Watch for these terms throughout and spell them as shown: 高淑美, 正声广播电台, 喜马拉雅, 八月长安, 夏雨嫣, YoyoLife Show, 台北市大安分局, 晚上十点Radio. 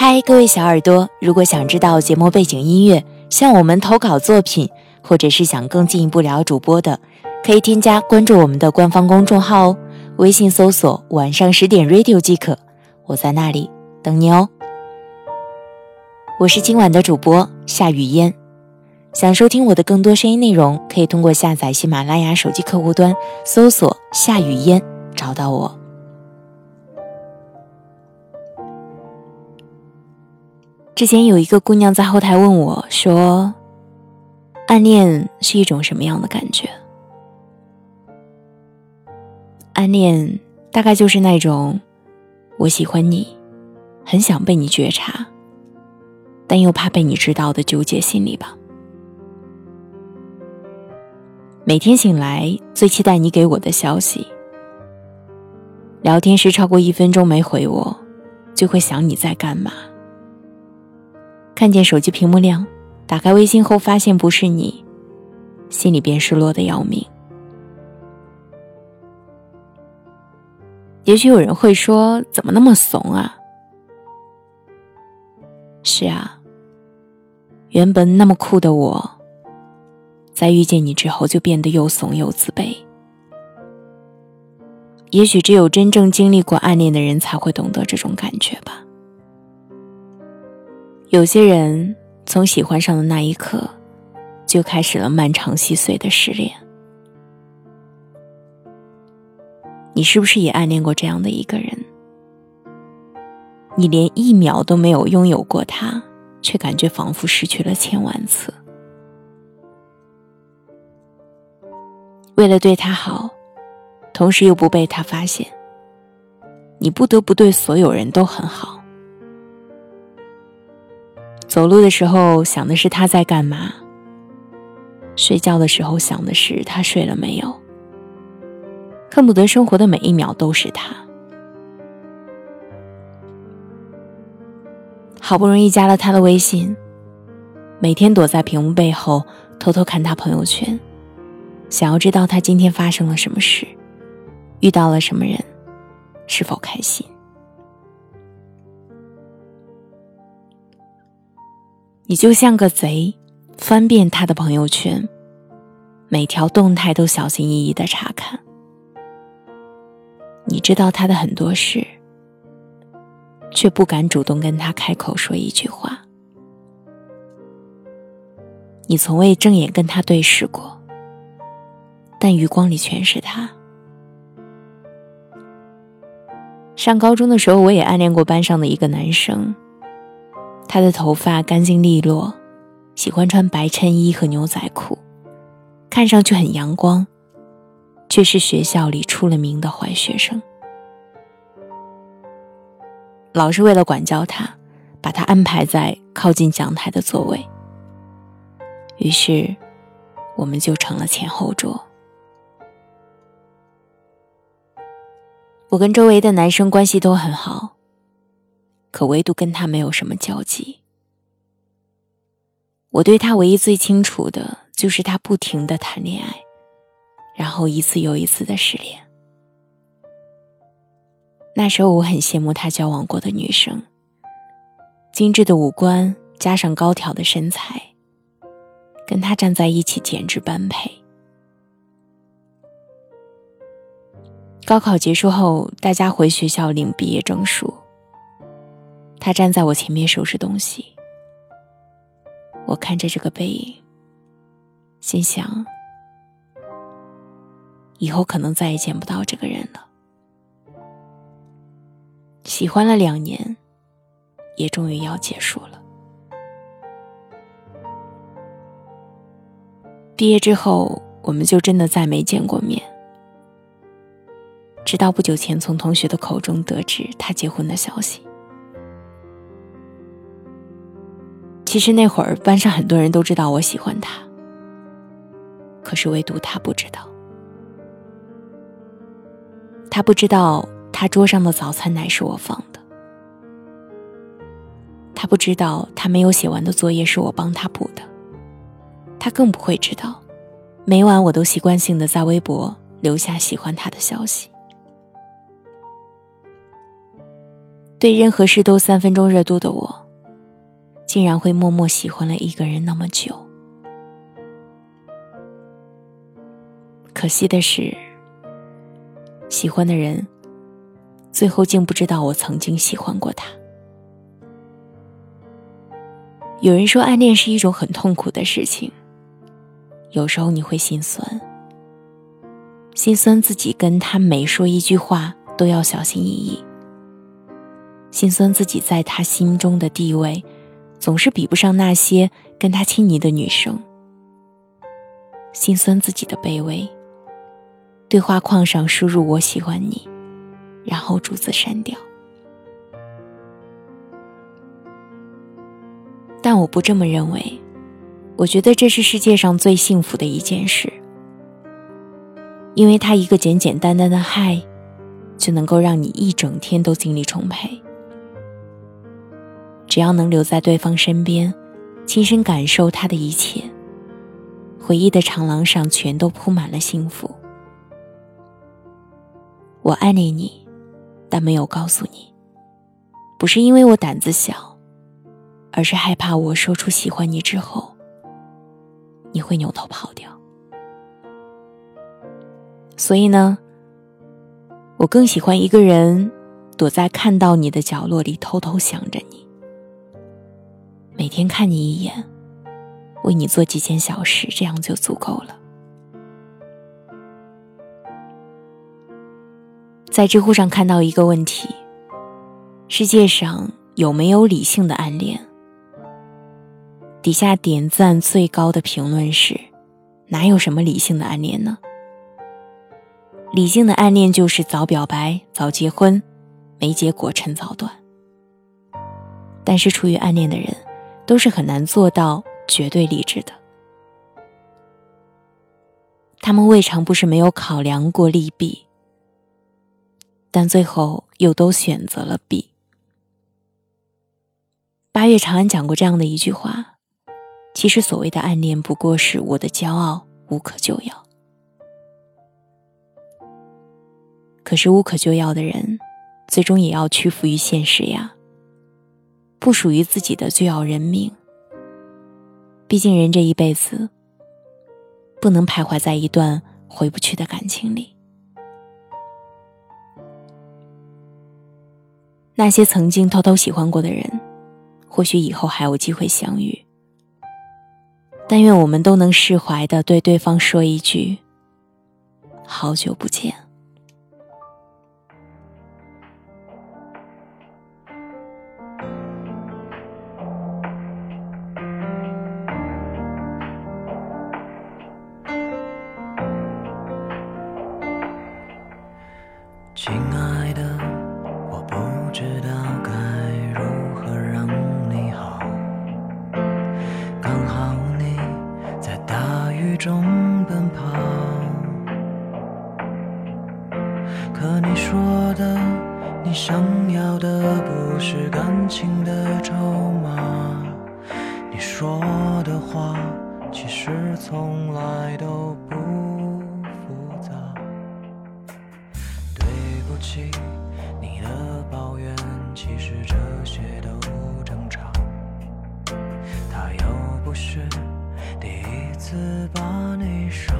嗨，各位小耳朵，如果想知道节目背景音乐，向我们投稿作品，或者是想更进一步聊主播的，可以添加关注我们的官方公众号哦，微信搜索晚上10点 radio 即可，我在那里等你哦。我是今晚的主播夏雨嫣，想收听我的更多声音内容，可以通过下载喜马拉雅手机客户端搜索夏雨嫣找到我。之前有一个姑娘在后台问我说，暗恋是一种什么样的感觉？暗恋大概就是那种，我喜欢你，很想被你觉察，但又怕被你知道的纠结心理吧。每天醒来，最期待你给我的消息。聊天时超过1分钟没回我，就会想你在干嘛。看见手机屏幕亮，打开微信后发现不是你，心里便失落得要命。也许有人会说，怎么那么怂啊？是啊，原本那么酷的我，在遇见你之后就变得又怂又自卑。也许只有真正经历过暗恋的人才会懂得这种感觉吧。有些人从喜欢上的那一刻，就开始了漫长细碎的失恋。你是不是也暗恋过这样的一个人？你连1秒都没有拥有过他，却感觉仿佛失去了1000万次。为了对他好，同时又不被他发现，你不得不对所有人都很好。走路的时候想的是他在干嘛，睡觉的时候想的是他睡了没有，恨不得生活的每一秒都是他。好不容易加了他的微信，每天躲在屏幕背后偷偷看他朋友圈，想要知道他今天发生了什么事，遇到了什么人，是否开心。你就像个贼，翻遍他的朋友圈，每条动态都小心翼翼地查看。你知道他的很多事，却不敢主动跟他开口说一句话。你从未正眼跟他对视过，但余光里全是他。上高中的时候，我也暗恋过班上的一个男生，他的头发干净利落，喜欢穿白衬衣和牛仔裤，看上去很阳光，却是学校里出了名的坏学生。老师为了管教他，把他安排在靠近讲台的座位，于是我们就成了前后桌。我跟周围的男生关系都很好，可唯独跟他没有什么交集。我对他唯一最清楚的就是他不停地谈恋爱，然后一次又一次的失恋。那时候我很羡慕他交往过的女生，精致的五官加上高挑的身材，跟他站在一起简直般配。高考结束后，大家回学校领毕业证书，他站在我前面收拾东西，我看着这个背影，心想，以后可能再也见不到这个人了。喜欢了2年，也终于要结束了。毕业之后，我们就真的再没见过面，直到不久前从同学的口中得知他结婚的消息。其实那会儿班上很多人都知道我喜欢他，可是唯独他不知道。他不知道他桌上的早餐奶是我放的，他不知道他没有写完的作业是我帮他补的，他更不会知道每晚我都习惯性的在微博留下喜欢他的消息。对任何事都3分钟热度的我，竟然会默默喜欢了一个人那么久。可惜的是，喜欢的人最后竟不知道我曾经喜欢过他。有人说暗恋是一种很痛苦的事情，有时候你会心酸，心酸自己跟他每说一句话都要小心翼翼，心酸自己在他心中的地位总是比不上那些跟他亲昵的女生，心酸自己的卑微，对话框上输入我喜欢你，然后逐字删掉。但我不这么认为，我觉得这是世界上最幸福的一件事，因为它一个简简单单的嗨，就能够让你一整天都精力充沛。只要能留在对方身边，亲身感受他的一切，回忆的长廊上全都铺满了幸福。我暗恋你，但没有告诉你，不是因为我胆子小，而是害怕我说出喜欢你之后，你会扭头跑掉。所以呢，我更喜欢一个人躲在看到你的角落里偷偷想着你，每天看你一眼，为你做几件小事，这样就足够了。在知乎上看到一个问题，世界上有没有理性的暗恋？底下点赞最高的评论是，哪有什么理性的暗恋呢？理性的暗恋就是早表白早结婚，没结果趁早断。但是出于暗恋的人都是很难做到绝对理智的，他们未尝不是没有考量过利弊，但最后又都选择了弊。八月长安讲过这样的一句话，其实所谓的暗恋不过是我的骄傲无可救药。可是无可救药的人最终也要屈服于现实呀，不属于自己的就要人命。毕竟人这一辈子不能徘徊在一段回不去的感情里。那些曾经偷偷喜欢过的人，或许以后还有机会相遇，但愿我们都能释怀地对对方说一句好久不见。亲爱的，我不知道该如何让你好，刚好你在大雨中奔跑，可你说的你想要的不是感情的筹码，你说的话其实从来都不对不起，你的抱怨其实这些都正常，他又不是第一次把你伤，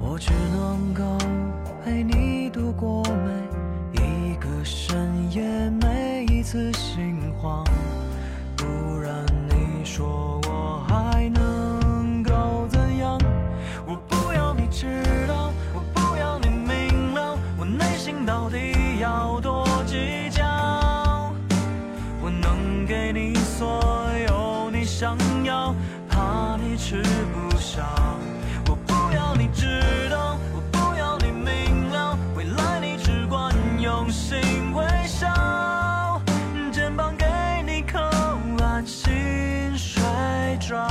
我只能够陪你度过每一个深夜，每一次心慌，不然你说我还能够怎样？我不要你知道，到底要多计较，我能给你所有你想要，怕你吃不消，我不要你知道，我不要你明了，未来你只管用心微笑，肩膀给你口安心睡着。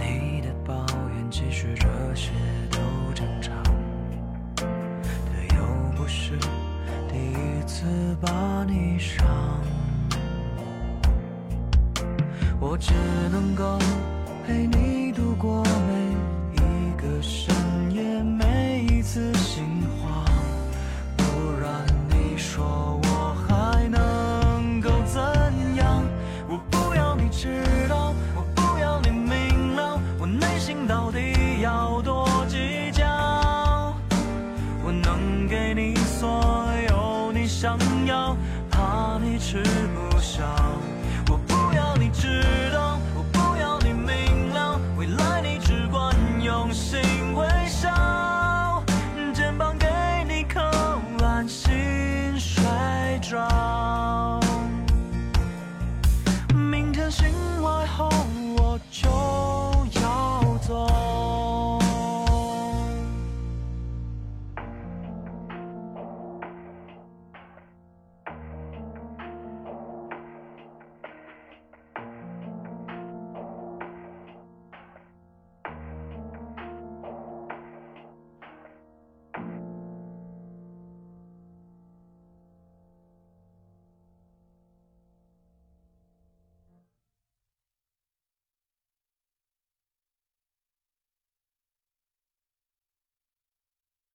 你的抱怨其实这些我只能够陪你度过每一个深夜，每一次心慌。不然你说我还能够怎样？我不要你知道，我不要你明了，我内心到底要多计较？我能给你所有你想要，怕你吃不消。